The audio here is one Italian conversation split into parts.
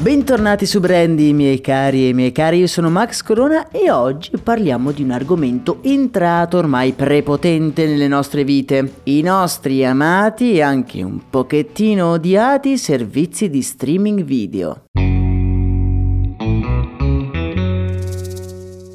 Bentornati su Brandy, miei cari e miei cari, io sono Max Corona e oggi parliamo di un argomento entrato ormai prepotente nelle nostre vite: i nostri amati e anche un pochettino odiati servizi di streaming video.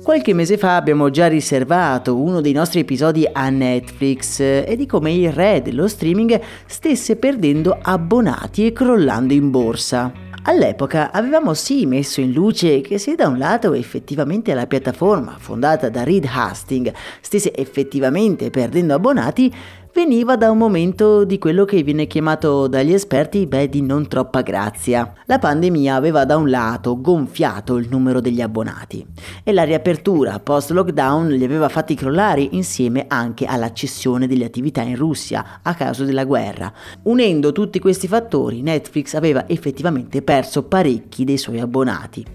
Qualche mese fa abbiamo già riservato uno dei nostri episodi a Netflix e di come il re dello streaming stesse perdendo abbonati e crollando in borsa. All'epoca avevamo sì messo in luce che se da un lato effettivamente la piattaforma, fondata da Reed Hastings, stesse effettivamente perdendo abbonati, veniva da un momento di quello che viene chiamato dagli esperti di non troppa grazia. La pandemia aveva da un lato gonfiato il numero degli abbonati e la riapertura post-lockdown li aveva fatti crollare insieme anche alla cessione delle attività in Russia a causa della guerra. Unendo tutti questi fattori, Netflix aveva effettivamente perso parecchi dei suoi abbonati.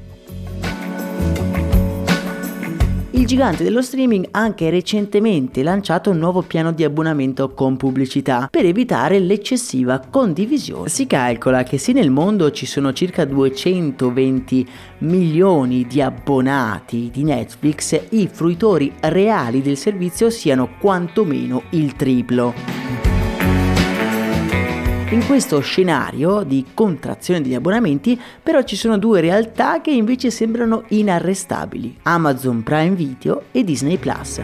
Il gigante dello streaming ha anche recentemente lanciato un nuovo piano di abbonamento con pubblicità per evitare l'eccessiva condivisione. Si calcola che se nel mondo ci sono circa 220 milioni di abbonati di Netflix, i fruitori reali del servizio siano quantomeno il triplo. In questo scenario di contrazione degli abbonamenti, però, ci sono due realtà che invece sembrano inarrestabili: Amazon Prime Video e Disney Plus.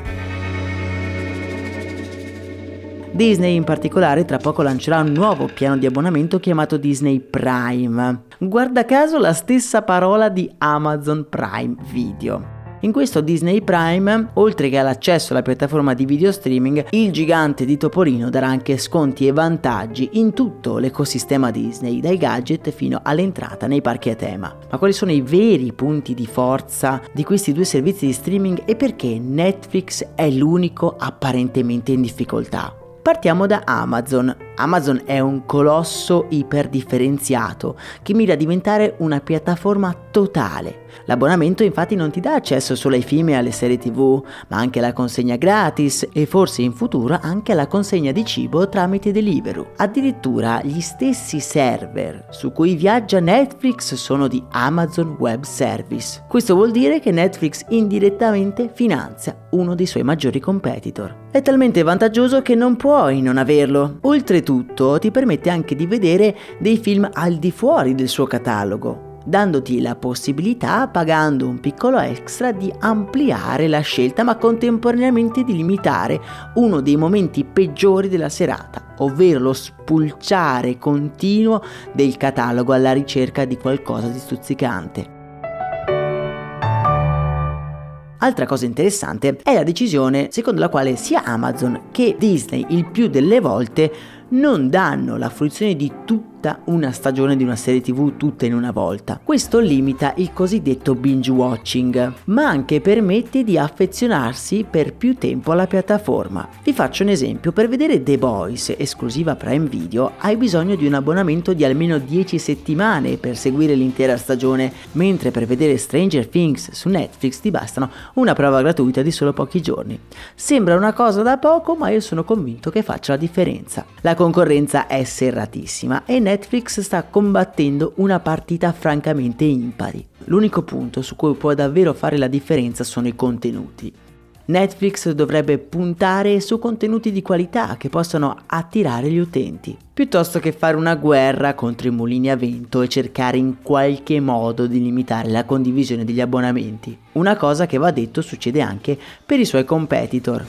Disney in particolare tra poco lancerà un nuovo piano di abbonamento chiamato Disney Prime. Guarda caso la stessa parola di Amazon Prime Video. In questo Disney Prime, oltre che all'accesso alla piattaforma di video streaming, il gigante di Topolino darà anche sconti e vantaggi in tutto l'ecosistema Disney, dai gadget fino all'entrata nei parchi a tema. Ma quali sono i veri punti di forza di questi due servizi di streaming e perché Netflix è l'unico apparentemente in difficoltà? Partiamo da Amazon. Amazon è un colosso iperdifferenziato che mira a diventare una piattaforma totale. L'abbonamento infatti non ti dà accesso solo ai film e alle serie TV, ma anche alla consegna gratis e forse in futuro anche alla consegna di cibo tramite Deliveroo. Addirittura gli stessi server su cui viaggia Netflix sono di Amazon Web Service. Questo vuol dire che Netflix indirettamente finanzia uno dei suoi maggiori competitor. È talmente vantaggioso che non puoi non averlo. Oltretutto ti permette anche di vedere dei film al di fuori del suo catalogo, dandoti la possibilità, pagando un piccolo extra, di ampliare la scelta ma contemporaneamente di limitare uno dei momenti peggiori della serata, ovvero lo spulciare continuo del catalogo alla ricerca di qualcosa di stuzzicante. Altra cosa interessante è la decisione secondo la quale sia Amazon che Disney il più delle volte non danno la fruizione di tutti tutta una stagione di una serie TV tutta in una volta. Questo limita il cosiddetto binge watching, ma anche permette di affezionarsi per più tempo alla piattaforma. Vi faccio un esempio: per vedere The Boys, esclusiva Prime Video, hai bisogno di un abbonamento di almeno 10 settimane per seguire l'intera stagione, mentre per vedere Stranger Things su Netflix ti bastano una prova gratuita di solo pochi giorni. Sembra una cosa da poco, ma io sono convinto che faccia la differenza. La concorrenza è serratissima e Netflix sta combattendo una partita francamente impari. L'unico punto su cui può davvero fare la differenza sono i contenuti. Netflix dovrebbe puntare su contenuti di qualità che possano attirare gli utenti, piuttosto che fare una guerra contro i mulini a vento e cercare in qualche modo di limitare la condivisione degli abbonamenti. Una cosa che, va detto, succede anche per i suoi competitor.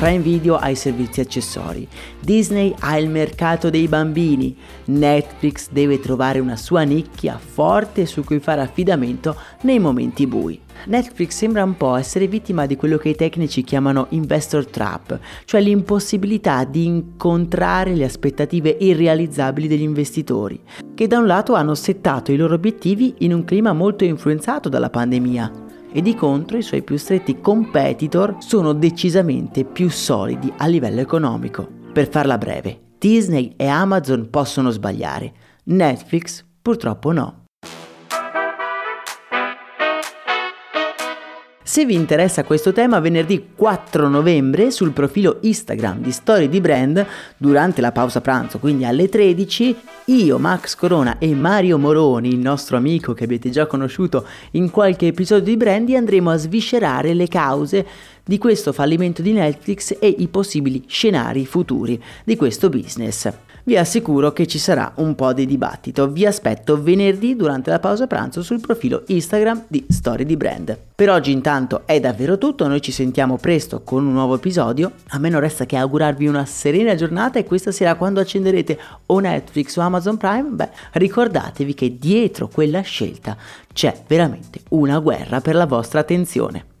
Prime Video ha i servizi accessori, Disney ha il mercato dei bambini, Netflix deve trovare una sua nicchia forte su cui fare affidamento nei momenti bui. Netflix sembra un po' essere vittima di quello che i tecnici chiamano investor trap, cioè l'impossibilità di incontrare le aspettative irrealizzabili degli investitori, che da un lato hanno settato i loro obiettivi in un clima molto influenzato dalla pandemia, e di contro i suoi più stretti competitor sono decisamente più solidi a livello economico. Per farla breve, Disney e Amazon possono sbagliare, Netflix purtroppo no. Se vi interessa questo tema, venerdì 4 novembre sul profilo Instagram di Storie di Brand, durante la pausa pranzo, quindi alle 13, io, Max Corona e Mario Moroni, il nostro amico che avete già conosciuto in qualche episodio di Brandy, andremo a sviscerare le cause di questo fallimento di Netflix e i possibili scenari futuri di questo business. Vi assicuro che ci sarà un po' di dibattito. Vi aspetto venerdì durante la pausa pranzo sul profilo Instagram di Storie di Brand. Per oggi intanto è davvero tutto, noi ci sentiamo presto con un nuovo episodio. A me non resta che augurarvi una serena giornata, e questa sera, quando accenderete o Netflix o Amazon Prime, ricordatevi che dietro quella scelta c'è veramente una guerra per la vostra attenzione.